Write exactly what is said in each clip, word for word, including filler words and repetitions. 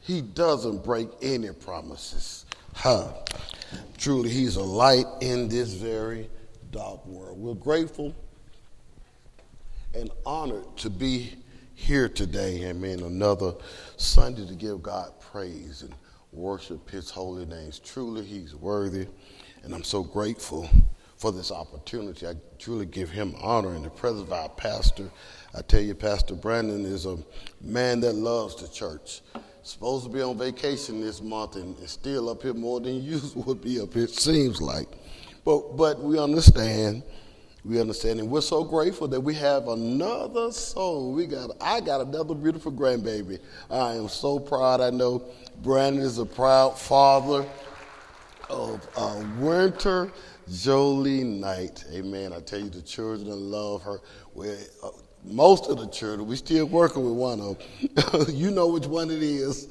He doesn't break any promises. Huh. Truly, he's a light in this very dark world. We're grateful and honored to be here today, amen, another Sunday to give God praise and worship his holy names. Truly, he's worthy, and I'm so grateful for this opportunity. I truly give him honor in the presence of our pastor. I tell you, Pastor Brandon is a man that loves the church. Supposed to be on vacation this month and still up here more than usual would be up here, it seems like. But but we understand, we understand, and we're so grateful that we have another soul. We got, I got another beautiful grandbaby. I am so proud. I know Brandon is a proud father of uh, Winter Jolie Knight. Amen. I tell you, the children love her. We're, uh, Most of the children, we still working with one of them. You know which one it is.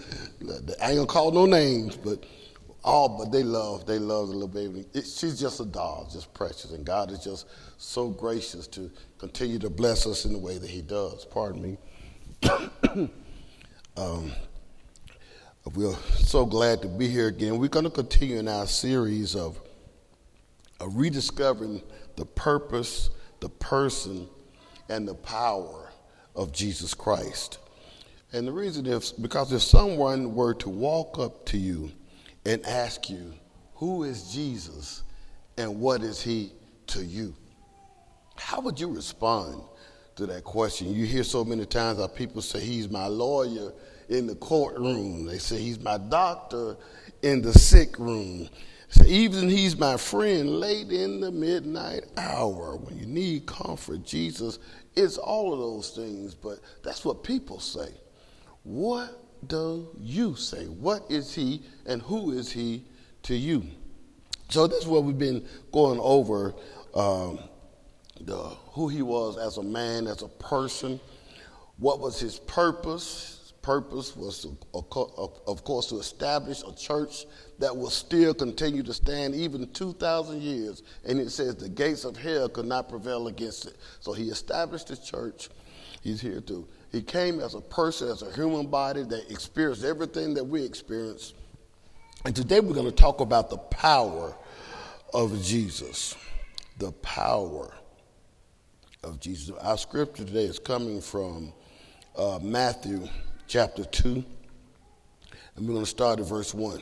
I ain't gonna call no names, but all, but they love, they love the little baby. It, she's just a doll, just precious, and God is just so gracious to continue to bless us in the way that he does. Pardon me. um, we're so glad to be here again. We're gonna continue in our series of, of rediscovering the purpose, the person, and the power of Jesus Christ. And the reason is because if someone were to walk up to you and ask you, who is Jesus and what is he to you? How would you respond to that question? You hear so many times how people say, he's my lawyer in the courtroom. They say, he's my doctor in the sick room. So even he's my friend late in the midnight hour when you need comfort. Jesus is all of those things, but that's what people say. What do you say? What is he and who is he to you? So that's what we've been going over, um, the, who he was as a man, as a person. What was his purpose? Purpose was, to, of course, to establish a church that will still continue to stand even two thousand years. And it says the gates of hell could not prevail against it. So he established the church. He's here too. He came as a person, as a human body that experienced everything that we experience. And today we're going to talk about the power of Jesus. The power of Jesus. Our scripture today is coming from uh, Matthew chapter two, and we're going to start at verse one.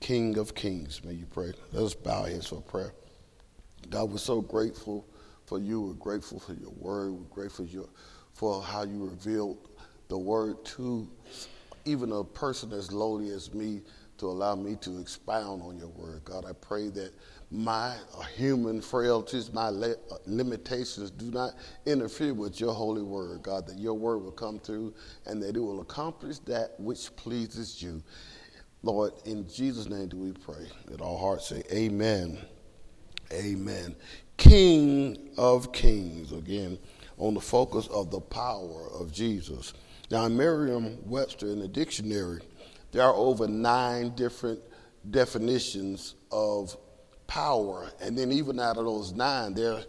King of Kings. May you pray. Let us bow our heads for prayer. God, we're so grateful for you. We're grateful for your word. We're grateful for, your, for how you revealed the word to even a person as lowly as me to allow me to expound on your word. God, I pray that my human frailties, my le- limitations do not interfere with your holy word. God, that your word will come through and that it will accomplish that which pleases you. Lord, in Jesus' name do we pray. Let our hearts say amen. Amen. King of Kings, again, on the focus of the power of Jesus. Now, in Merriam-Webster, in the dictionary, there are over nine different definitions of power. And then even out of those nine, there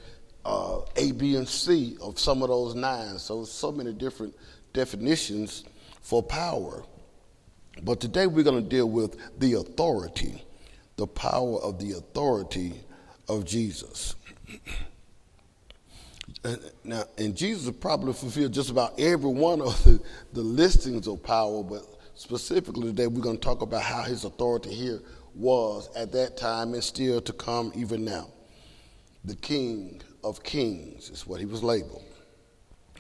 are uh, A, B, and C of some of those nine. So, so many different definitions for power. But today we're going to deal with the authority, the power of the authority of Jesus. Now, and Jesus probably fulfilled just about every one of the, the listings of power, but specifically today we're going to talk about how his authority here was at that time and still to come even now. the King of Kings is what he was labeled.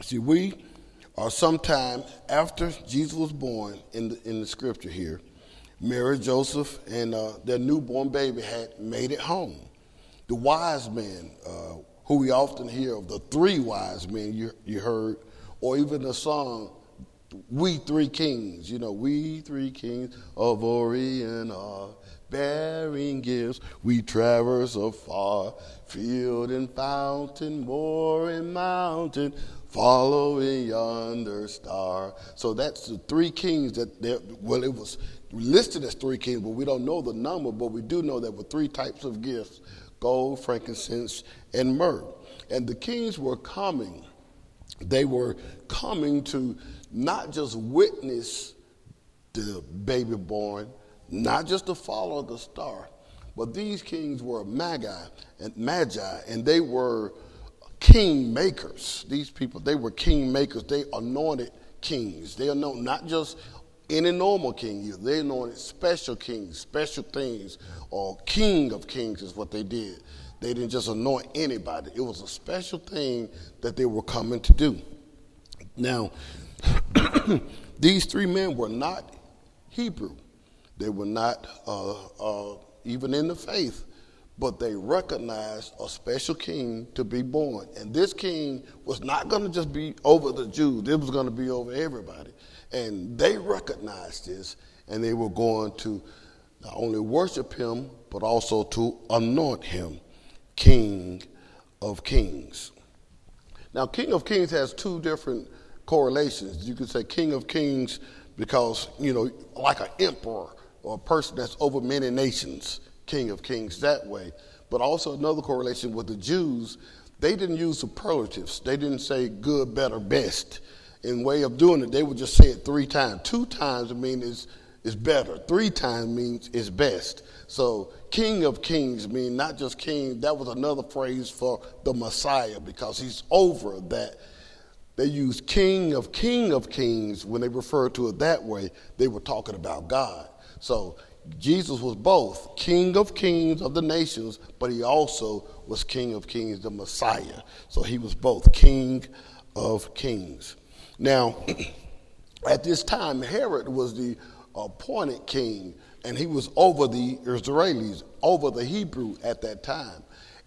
See, we are sometime after Jesus was born in the, in the scripture here, Mary, Joseph, and uh, their newborn baby had made it home. The wise men, uh, who we often hear of, the three wise men you, you heard, or even the song, We Three Kings, you know, we three kings of Orient are bearing gifts. We traverse afar, field and fountain, moor and mountain, following yonder star. So that's the three kings that, there. well, it was listed as three kings, but we don't know the number, but we do know there were three types of gifts, gold, frankincense, and myrrh. And the kings were coming. They were coming to not just witness the baby born, not just to follow the star, but these kings were magi and magi, and they were king makers. These people, they were king makers. They anointed kings. They anointed not just any normal king either. They anointed special kings, special things, or king of kings is what they did. They didn't just anoint anybody. It was a special thing that they were coming to do. Now, these three men were not Hebrew. They were not uh, uh, even in the faith, but they recognized a special king to be born. And this king was not going to just be over the Jews. It was going to be over everybody. And they recognized this, and they were going to not only worship him, but also to anoint him King of Kings. Now, King of Kings has two different correlations. You could say King of Kings because, you know, like an emperor or a person that's over many nations, King of Kings that way. But also another correlation with the Jews, they didn't use superlatives. They didn't say good, better, best. In way of doing it, they would just say it three times. Two times means it's, it's better. Three times means it's best. So King of Kings mean not just king. That was another phrase for the Messiah because he's over that. They used King of King of Kings when they referred to it that way. They were talking about God. So Jesus was both King of Kings of the nations, but he also was King of Kings, the Messiah. So he was both King of Kings. Now, at this time, Herod was the appointed king, and he was over the Israelis, over the Hebrew at that time.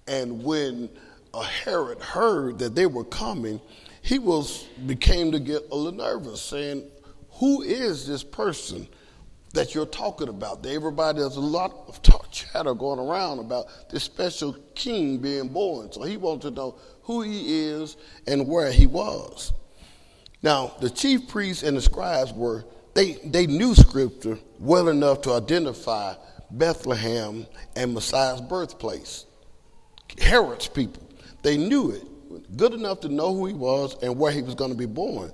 And when Herod heard that they were coming, he was became to get a little nervous, saying, who is this person that you're talking about? Everybody, there's a lot of talk, chatter going around about this special king being born. So he wanted to know who he is and where he was. Now, the chief priests and the scribes were They they knew scripture well enough to identify Bethlehem and Messiah's birthplace. Herod's people, they knew it good enough to know who he was and where he was going to be born.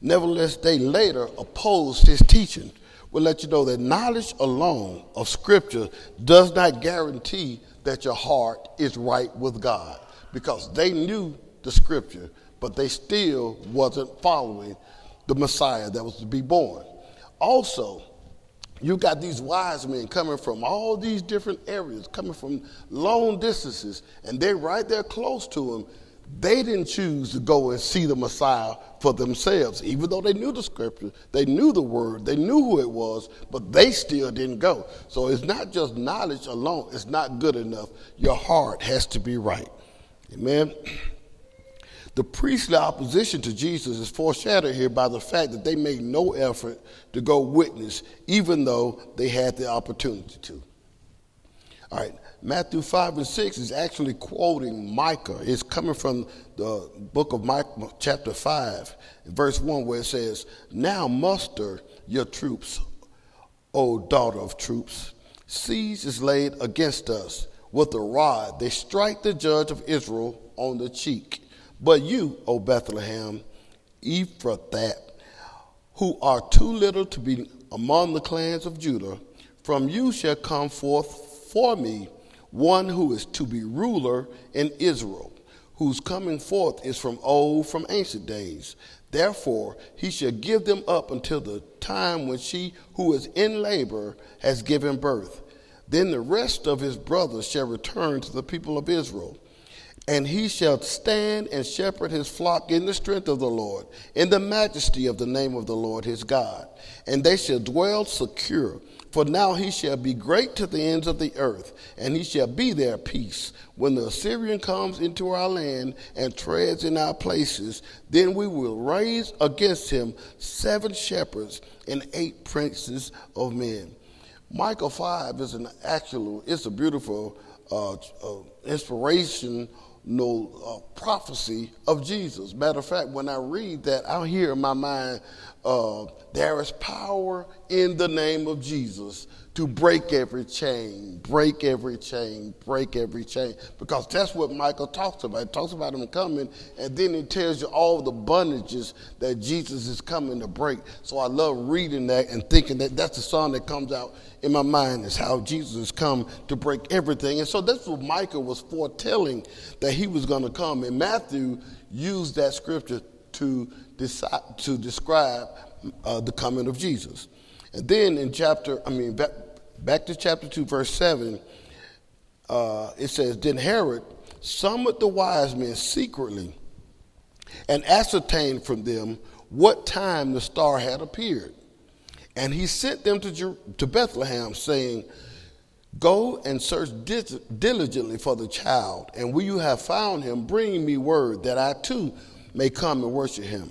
Nevertheless, they later opposed his teaching. We'll let you know that knowledge alone of scripture does not guarantee that your heart is right with God, because they knew the scripture, but they still wasn't following the Messiah that was to be born. Also, you got these wise men coming from all these different areas, coming from long distances, and they're right there close to him. They didn't choose to go and see the Messiah for themselves, even though they knew the scripture, they knew the word, they knew who it was, but they still didn't go. So it's not just knowledge alone, it's not good enough. Your heart has to be right. Amen. The priestly opposition to Jesus is foreshadowed here by the fact that they made no effort to go witness, even though they had the opportunity to. All right, Matthew five and six is actually quoting Micah. It's coming from the book of Micah, chapter five, verse one, where it says, "Now muster your troops, O daughter of troops. Siege is laid against us. With a rod they strike the judge of Israel on the cheek. But you, O Bethlehem, Ephrathah, who are too little to be among the clans of Judah, from you shall come forth for me one who is to be ruler in Israel, whose coming forth is from old, from ancient days. Therefore he shall give them up until the time when she who is in labor has given birth. Then the rest of his brothers shall return to the people of Israel, And he shall stand and shepherd his flock in the strength of the Lord, in the majesty of the name of the Lord his God. And they shall dwell secure. For now he shall be great to the ends of the earth, and he shall be their peace. When the Assyrian comes into our land and treads in our places, then we will raise against him seven shepherds and eight princes of men. Micah five is an actual, it's a beautiful uh, uh, inspiration. No uh, prophecy of Jesus. Matter of fact, when I read that, I hear in my mind, uh, there is power in the name of Jesus to break every chain, break every chain, break every chain, because that's what Michael talks about. He talks about him coming, and then he tells you all the bondages that Jesus is coming to break. So I love reading that and thinking that that's the song that comes out in my mind, is how Jesus has come to break everything. And so that's what Micah was foretelling, that he was going to come. And Matthew used that scripture to decide, to describe uh, the coming of Jesus. And then in chapter, I mean, back, back to chapter two, verse seven, uh, it says, Then Herod summoned the wise men secretly and ascertained from them what time the star had appeared. And he sent them to, Jer- to Bethlehem, saying, Go and search dis- diligently for the child, and when you have found him, bring me word that I too may come and worship him.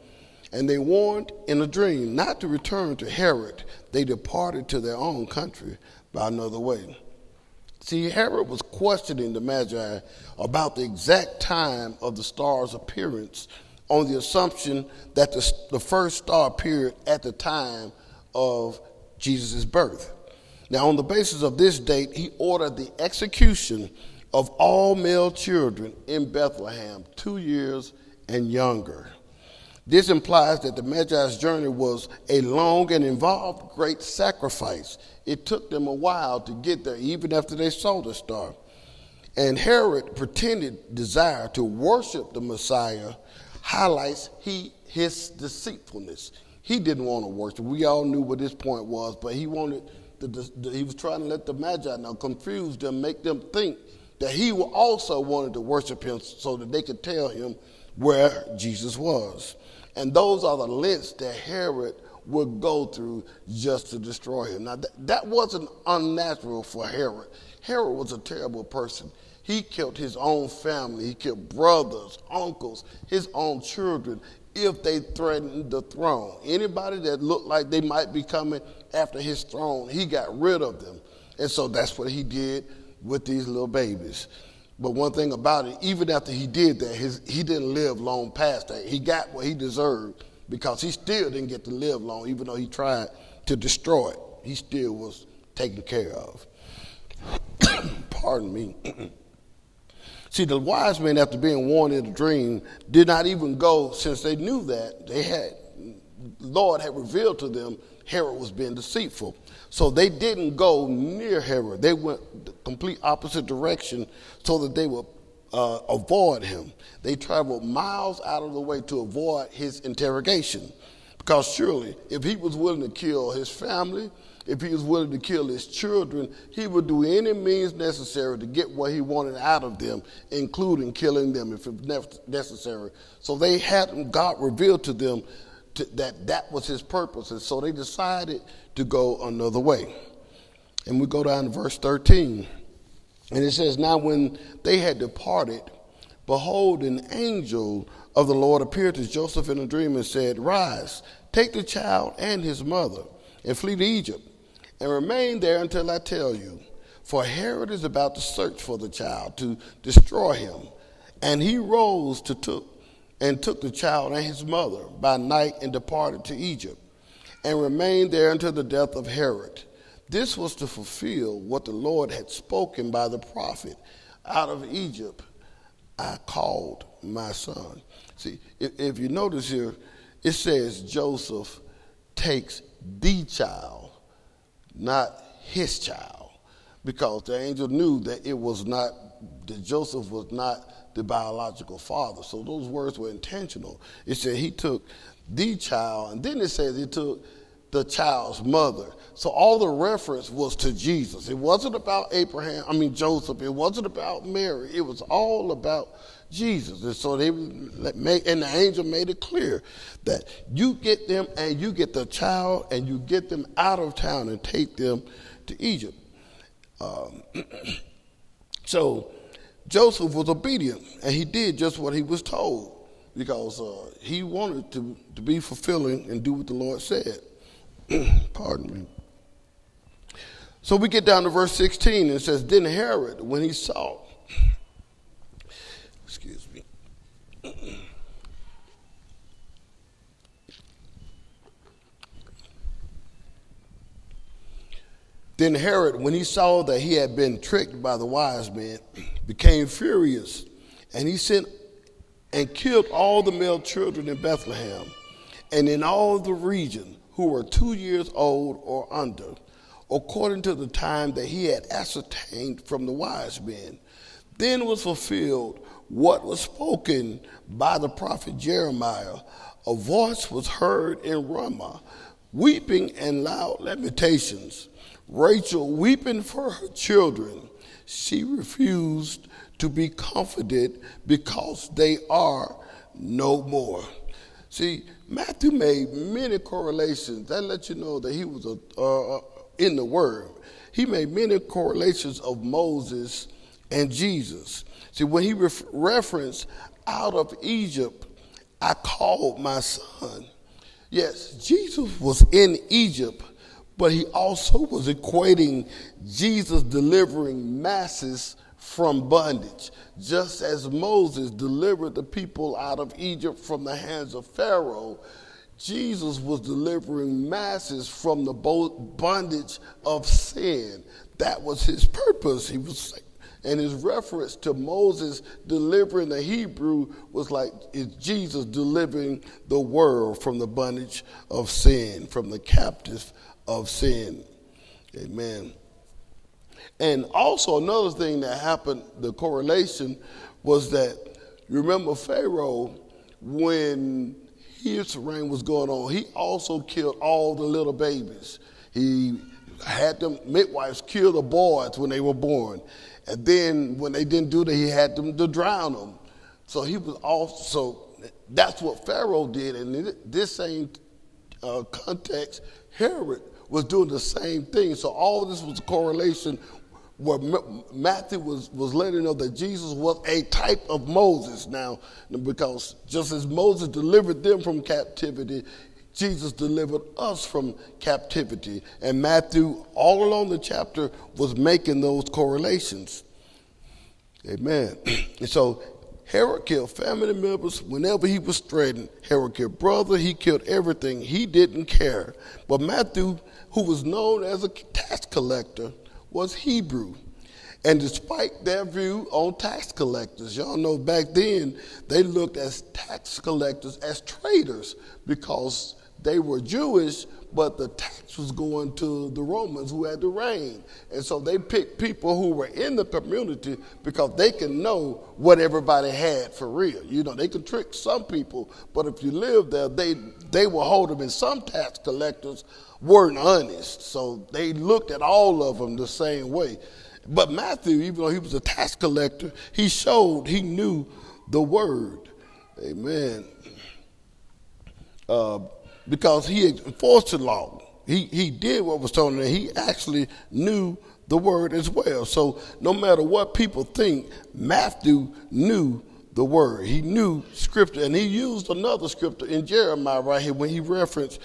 And they warned in a dream not to return to Herod. They departed to their own country by another way. See, Herod was questioning the Magi about the exact time of the star's appearance on the assumption that the, the first star appeared at the time of Jesus' birth. Now, on the basis of this date, he ordered the execution of all male children in Bethlehem, two years and younger. This implies that the Magi's journey was a long and involved great sacrifice. It took them a while to get there, even after they saw the star. And Herod pretended desire to worship the Messiah highlights he his deceitfulness. He didn't want to worship. We all knew what his point was, but he wanted the, the, he was trying to let the Magi now confuse them, make them think that he also wanted to worship him so that they could tell him where Jesus was. And those are the lengths that Herod would go through just to destroy him. Now, that, that wasn't unnatural for Herod. Herod was a terrible person. He killed his own family. He killed brothers, uncles, his own children, if they threatened the throne. Anybody that looked like they might be coming after his throne, he got rid of them. And so that's what he did with these little babies. But one thing about it, even after he did that, his, he didn't live long past that. He got what he deserved, because he still didn't get to live long, even though he tried to destroy it. He still was taken care of. Pardon me. See, the wise men, after being warned in a dream, did not even go, since they knew that they had, the Lord had revealed to them Herod was being deceitful. So they didn't go near Herod. They went the complete opposite direction so that they would uh, avoid him. They traveled miles out of the way to avoid his interrogation, because surely if he was willing to kill his family, if he was willing to kill his children, he would do any means necessary to get what he wanted out of them, including killing them if it necessary. So they had God revealed to them to, that that was his purpose, and so they decided to go another way. And we go down to verse thirteen, and it says, Now when they had departed, behold, an angel of the Lord appeared to Joseph in a dream and said, Rise, take the child and his mother, and flee to Egypt, and remain there until I tell you. For Herod is about to search for the child to destroy him. And he rose to took and took the child and his mother by night and departed to Egypt, and remained there until the death of Herod. This was to fulfill what the Lord had spoken by the prophet, Out of Egypt I called my son. See, if, if you notice here, it says Joseph takes the child, not his child, because the angel knew that it was not, that Joseph was not the biological father. So those words were intentional. It said he took the child, and then it says he took the child's mother. So all the reference was to Jesus. It wasn't about Abraham, I mean Joseph. It wasn't about Mary. It was all about Jesus. And so they made, and the angel made it clear that you get them and you get the child and you get them out of town and take them to Egypt. Um, so Joseph was obedient and he did just what he was told because uh, he wanted to, to be fulfilling and do what the Lord said. Pardon me. So we get down to verse sixteen and it says, then Herod, when he saw, excuse me, then Herod, when he saw that he had been tricked by the wise men, became furious, and he sent and killed all the male children in Bethlehem and in all the region who were two years old or under, according to the time that he had ascertained from the wise men. Then was fulfilled what was spoken by the prophet Jeremiah. A voice was heard in Ramah, weeping and loud lamentations. Rachel weeping for her children. She refused to be comforted because they are no more. See, Matthew made many correlations. That lets you know that he was a, uh, in the Word. He made many correlations of Moses and Jesus. See, when he ref- referenced out of Egypt, I called my son. Yes, Jesus was in Egypt, but he also was equating Jesus delivering masses from bondage, just as Moses delivered the people out of Egypt from the hands of Pharaoh. Jesus was delivering masses from the bondage of sin. That was his purpose. He was, and his reference to Moses delivering the Hebrew was like it's Jesus delivering the world from the bondage of sin, from the captive of sin. Amen. And also another thing that happened, the correlation, was that, you remember Pharaoh, when his reign was going on, he also killed all the little babies. He had them midwives kill the boys when they were born. And then when they didn't do that, he had them to drown them. So he was also, that's what Pharaoh did. And in this same uh, context, Herod was doing the same thing. So all of this was a correlation where Matthew was, was letting know that Jesus was a type of Moses now, because just as Moses delivered them from captivity, Jesus delivered us from captivity. And Matthew, all along the chapter, was making those correlations. Amen. And so Herod killed family members whenever he was threatened. Herod killed brother. He killed everything. He didn't care. But Matthew, who was known as a tax collector, was Hebrew. And despite their view on tax collectors, y'all know back then they looked as tax collectors as traitors because they were Jewish, but the tax was going to the Romans who had the reign. And so they picked people who were in the community because they can know what everybody had for real. You know, they can trick some people, but if you live there, they, they will hold them. And some tax collectors weren't honest, so they looked at all of them the same way. But Matthew, even though he was a tax collector, he showed he knew the word. Amen. Uh, because he enforced the law. He he did what was told him. He actually knew the word as well. So no matter what people think, Matthew knew the word. He knew scripture. And he used another scripture in Jeremiah right here when he referenced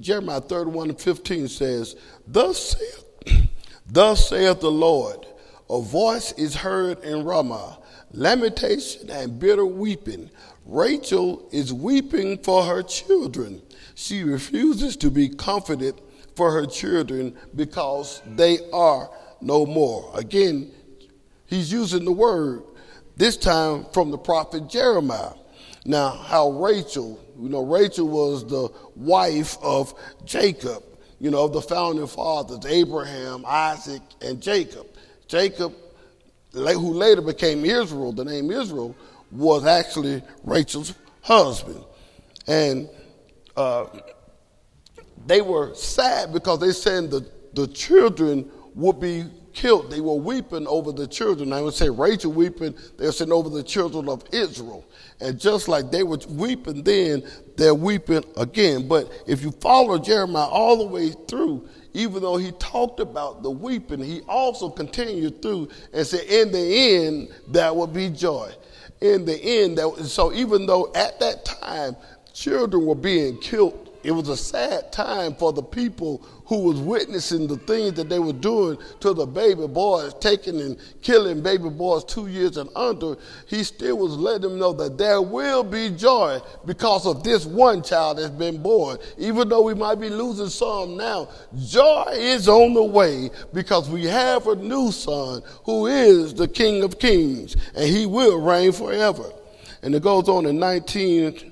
Jeremiah thirty-one and fifteen says, Thus saith, Thus saith the Lord, a voice is heard in Ramah, lamentation and bitter weeping. Rachel is weeping for her children. She refuses to be comforted for her children because they are no more. Again, he's using the word this time from the prophet Jeremiah. Now, how Rachel, you know, Rachel was the wife of Jacob, you know, of the founding fathers, Abraham, Isaac, and Jacob. Jacob, who later became Israel, the name Israel, was actually Rachel's husband. And uh, they were sad because they said the, the children would be killed. They were weeping over the children. I would say Rachel weeping, they were saying over the children of Israel. And just like they were weeping then, they're weeping again. But if you follow Jeremiah all the way through, even though he talked about the weeping, he also continued through and said, in the end, there will be joy. In the end, that, so even though at that time, children were being killed, it was a sad time for the people who was witnessing the things that they were doing to the baby boys, taking and killing baby boys two years and under. He still was letting them know that there will be joy because of this one child that's been born. Even though we might be losing some now, joy is on the way because we have a new son who is the King of Kings, and he will reign forever. And it goes on in nineteen...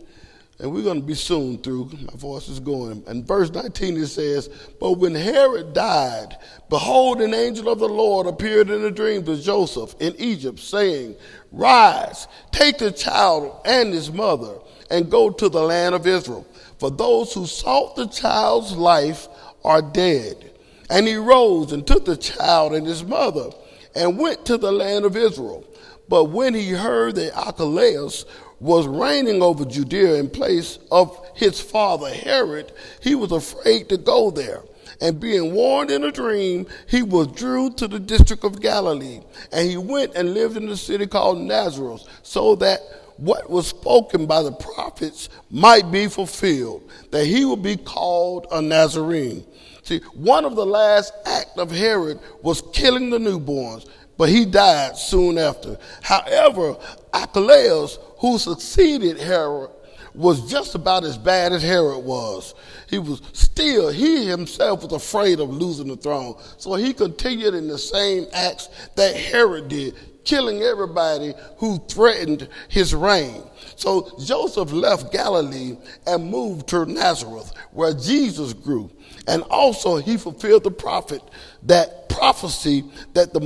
and we're going to be soon through. My voice is going. And verse nineteen, it says, but when Herod died, behold, an angel of the Lord appeared in a dream to Joseph in Egypt, saying, rise, take the child and his mother, and go to the land of Israel. For those who sought the child's life are dead. And he rose and took the child and his mother, and went to the land of Israel. But when he heard that Archelaus was reigning over Judea in place of his father Herod, he was afraid to go there. And being warned in a dream, he withdrew to the district of Galilee. And he went and lived in a city called Nazareth, so that what was spoken by the prophets might be fulfilled, that he would be called a Nazarene. See, one of the last acts of Herod was killing the newborns, but he died soon after. However, Archelaus, who succeeded Herod, was just about as bad as Herod was. He was still, he himself was afraid of losing the throne. So he continued in the same acts that Herod did, killing everybody who threatened his reign. So Joseph left Galilee and moved to Nazareth, where Jesus grew. And also he fulfilled the prophet, that prophecy that the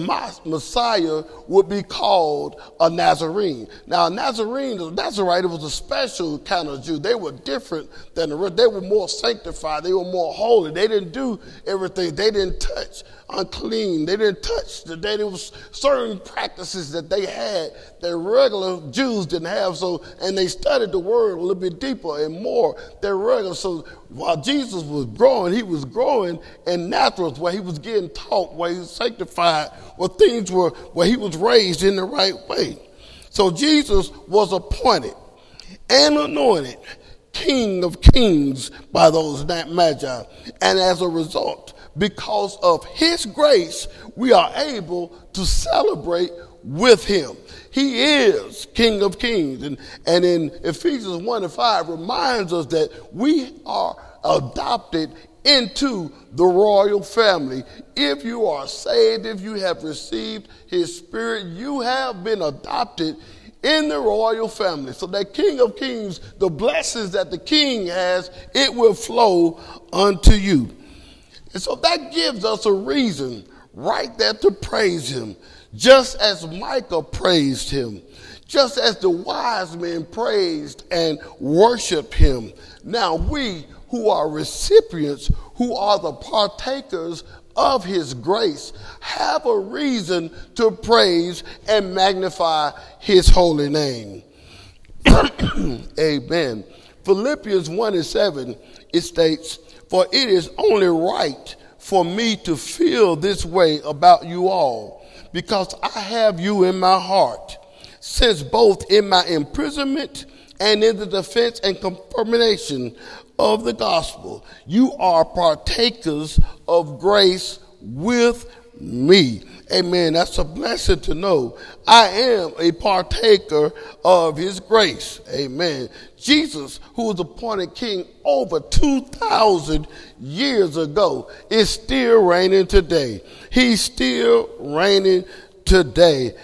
Messiah would be called a Nazarene. Now, a Nazarene, the Nazarite, was a special kind of Jew. They were different than the rest. They were more sanctified. They were more holy. They didn't do everything. They didn't touch unclean. They didn't touch the day. There was certain practices that they had that regular Jews didn't have. So, and they studied the word a little bit deeper and more than regular. So while Jesus was growing, he was growing in Nazareth, where he was getting taught, where he was sanctified, where things were, where he was raised in the right way. So Jesus was appointed and anointed King of Kings by those Magi. And as a result, because of his grace, we are able to celebrate with him. He is King of Kings. And, and in Ephesians one and five reminds us that we are adopted into the royal family. If you are saved, if you have received his spirit, you have been adopted in the royal family. So that King of Kings, the blessings that the king has, it will flow unto you. And so that gives us a reason right there to praise him. Just as Micah praised him, just as the wise men praised and worshiped him, now we who are recipients, who are the partakers of his grace, have a reason to praise and magnify his holy name. Amen. Philippians one and seven, it states, for it is only right for me to feel this way about you all, because I have you in my heart, since both in my imprisonment and in the defense and confirmation of the gospel, you are partakers of grace with me. Amen. That's a blessing to know. I am a partaker of his grace. Amen. Jesus, who was appointed king over two thousand years ago, is still reigning today. He's still reigning today.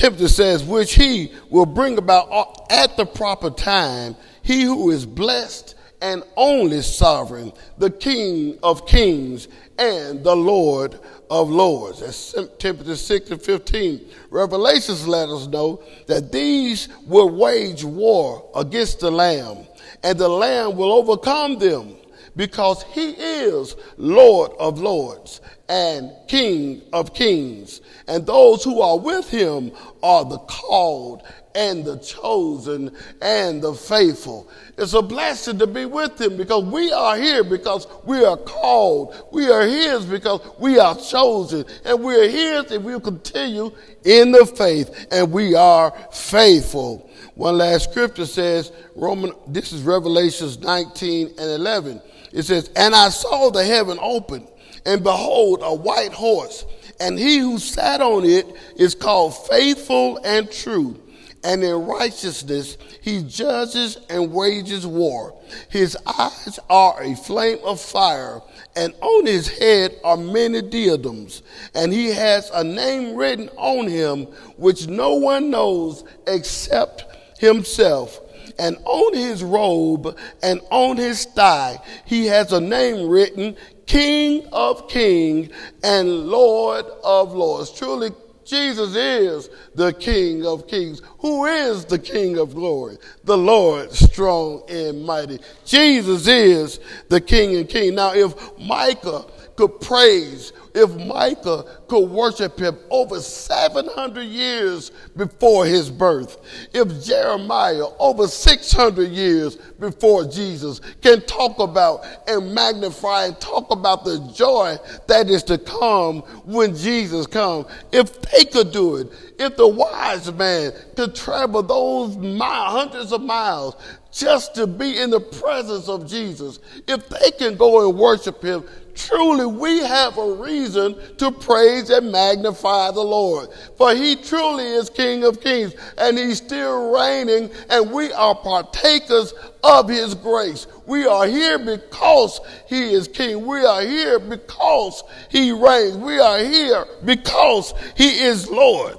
Timothy says, which he will bring about at the proper time, he who is blessed and only sovereign, the King of kings and the Lord of lords. That's Timothy six and fifteen. Revelations let us know that these will wage war against the Lamb, and the Lamb will overcome them, because he is Lord of lords and King of kings. And those who are with him are the called and the chosen and the faithful. It's a blessing to be with him, because we are here because we are called. We are his because we are chosen. And we are his if we'll continue in the faith, and we are faithful. One last scripture says, Roman, this is Revelations nineteen and eleven. It says, and I saw the heaven open, and behold, a white horse, and he who sat on it is called Faithful and True. And in righteousness he judges and wages war. His eyes are a flame of fire, and on his head are many diadems. And he has a name written on him which no one knows except himself. And on his robe and on his thigh he has a name written, King of Kings and Lord of Lords. Truly, Jesus is the King of kings, who is the King of glory, the Lord strong and mighty. Jesus is the King and King. Now, if Micah could praise, if Micah could worship him over seven hundred years before his birth, if Jeremiah over six hundred years before Jesus can talk about and magnify and talk about the joy that is to come when Jesus comes, if they could do it, if the wise man could travel those miles, hundreds of miles just to be in the presence of Jesus, if they can go and worship him, truly we have a reason to praise and magnify the Lord. For he truly is King of kings, and he's still reigning, and we are partakers of his grace. We are here because he is king. We are here because he reigns. We are here because he is Lord.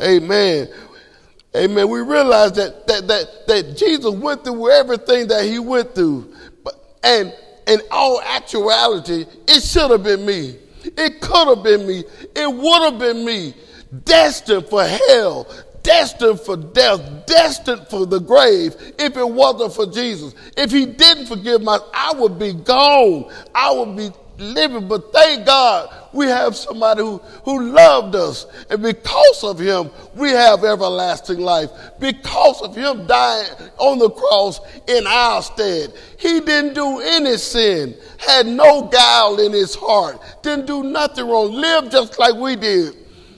Amen. Amen. We realize that that that, that Jesus went through everything that he went through. But, and in all actuality, it should have been me. It could have been me. It would have been me. Destined for hell, destined for death, destined for the grave, if it wasn't for Jesus. If he didn't forgive my, I would be gone. I would be living. But thank God we have somebody who, who loved us. And because of him, we have everlasting life. Because of him dying on the cross in our stead. He didn't do any sin, had no guile in his heart, didn't do nothing wrong, lived just like we did.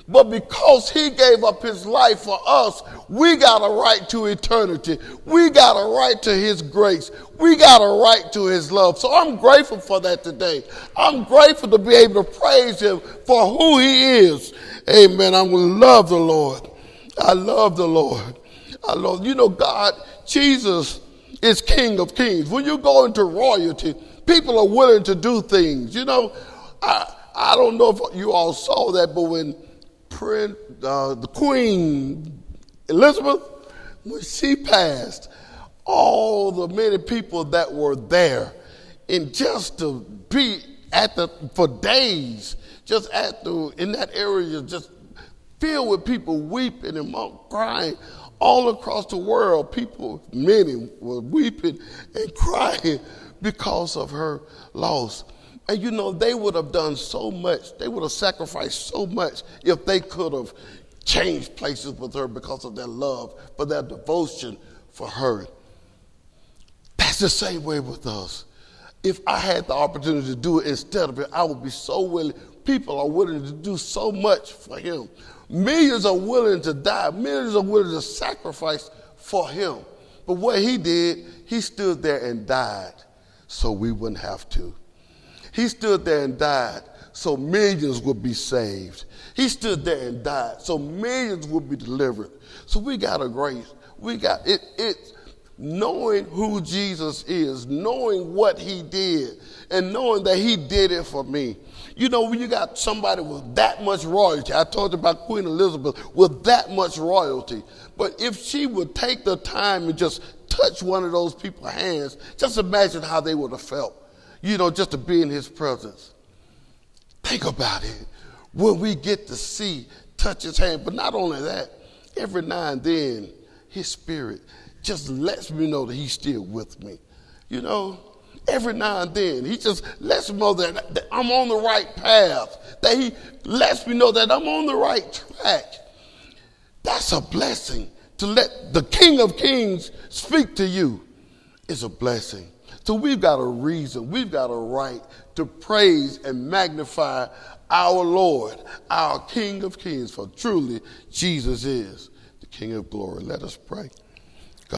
But because he gave up his life for us, we got a right to eternity. We got a right to his grace. We got a right to his love. So I'm grateful for that today. I'm grateful to be able to praise him for who he is. Amen. I will love the Lord. I love the Lord. I love, you know, God, Jesus is King of kings. When you go into royalty, people are willing to do things. You know, I, I don't know if you all saw that, but when Uh, the Queen Elizabeth, when she passed, all the many people that were there, and just to be at the for days, just at the in that area, just filled with people weeping and crying all across the world. People, many were weeping and crying because of her loss. And, you know, they would have done so much. They would have sacrificed so much if they could have changed places with her because of their love, for their devotion for her. That's the same way with us. If I had the opportunity to do it instead of it, I would be so willing. People are willing to do so much for him. Millions are willing to die. Millions are willing to sacrifice for him. But what he did, he stood there and died so we wouldn't have to. He stood there and died so millions would be saved. He stood there and died so millions would be delivered. So we got a grace. We got it. It knowing who Jesus is, knowing what he did, and knowing that he did it for me. You know, when you got somebody with that much royalty, I talked about Queen Elizabeth with that much royalty, but if she would take the time and just touch one of those people's hands, just imagine how they would have felt, you know, just to be in his presence. Think about it. When we get to see, touch his hand, but not only that, every now and then, his spirit just lets me know that he's still with me. You know, every now and then, he just lets me know that, that I'm on the right path, that he lets me know that I'm on the right track. That's a blessing. To let the King of Kings speak to you is a blessing. So we've got a reason, we've got a right to praise and magnify our Lord, our King of Kings, for truly Jesus is the King of glory. Let us pray.